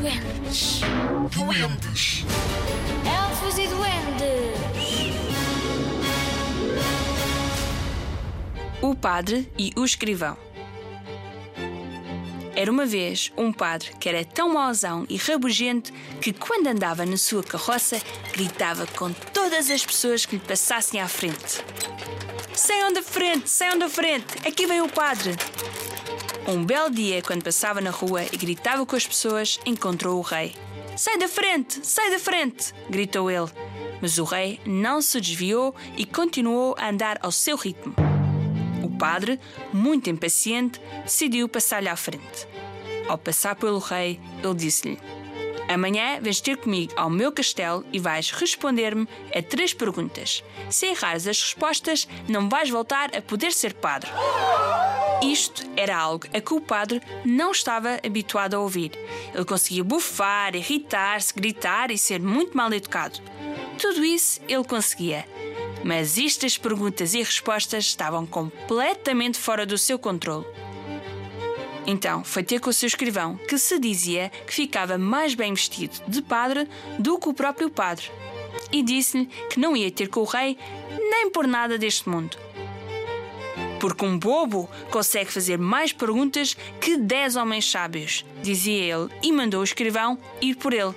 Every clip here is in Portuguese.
Duendes. Duendes. Elfos e duendes. O padre e o escrivão. Era uma vez um padre que era tão mauzão e rabugento que, quando andava na sua carroça, gritava com todas as pessoas que lhe passassem à frente. Saiam da frente! Saiam da frente! Aqui vem o padre! Um belo dia, quando passava na rua e gritava com as pessoas, encontrou o rei. Sai da frente! Sai da frente! Gritou ele. Mas o rei não se desviou e continuou a andar ao seu ritmo. O padre, muito impaciente, decidiu passar-lhe à frente. Ao passar pelo rei, ele disse-lhe: amanhã vens ter comigo ao meu castelo e vais responder-me a 3 perguntas. Se errares as respostas, não vais voltar a poder ser padre. Isto era algo a que o padre não estava habituado a ouvir. Ele conseguia bufar, irritar-se, gritar e ser muito mal educado. Tudo isso ele conseguia. Mas estas perguntas e respostas estavam completamente fora do seu controle. Então foi ter com o seu escrivão, que se dizia que ficava mais bem vestido de padre do que o próprio padre, e disse-lhe que não ia ter com o rei nem por nada deste mundo. Porque um bobo consegue fazer mais perguntas que 10 homens sábios, dizia ele, e mandou o escrivão ir por ele.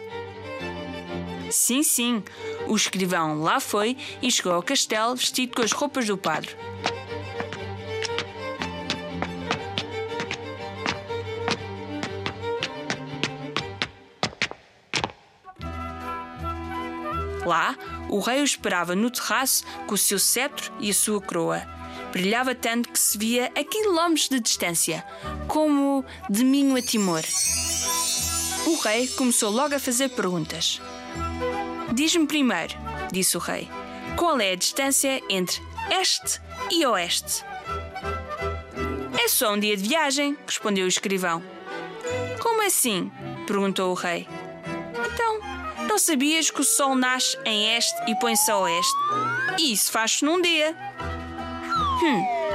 Sim, sim, o escrivão lá foi e chegou ao castelo vestido com as roupas do padre. Lá, o rei o esperava no terraço com o seu cetro e a sua coroa. Brilhava tanto que se via a quilómetros de distância, como de Minho a Timor. O rei começou logo a fazer perguntas. Diz-me primeiro, disse o rei, qual é a distância entre este e oeste? É só um dia de viagem, respondeu o escrivão. Como assim? Perguntou o rei. Então, não sabias que o sol nasce em este e põe-se a oeste? E isso faz-se num dia.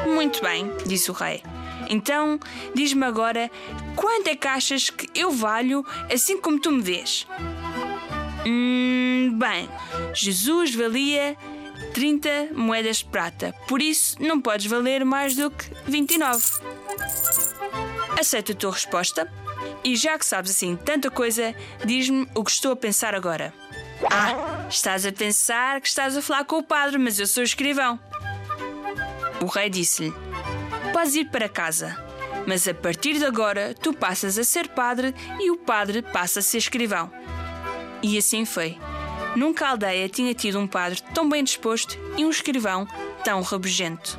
Muito bem, disse o rei. Então, diz-me agora, quanto é que achas que eu valho assim como tu me vês? Bem, Jesus valia 30 moedas de prata, por isso não podes valer mais do que 29. Aceito a tua resposta e, já que sabes assim tanta coisa, diz-me o que estou a pensar agora. Estás a pensar que estás a falar com o padre, mas eu sou o escrivão. O rei disse-lhe: podes ir para casa, mas a partir de agora tu passas a ser padre e o padre passa a ser escrivão. E assim foi. Nunca a aldeia tinha tido um padre tão bem disposto e um escrivão tão rabugento.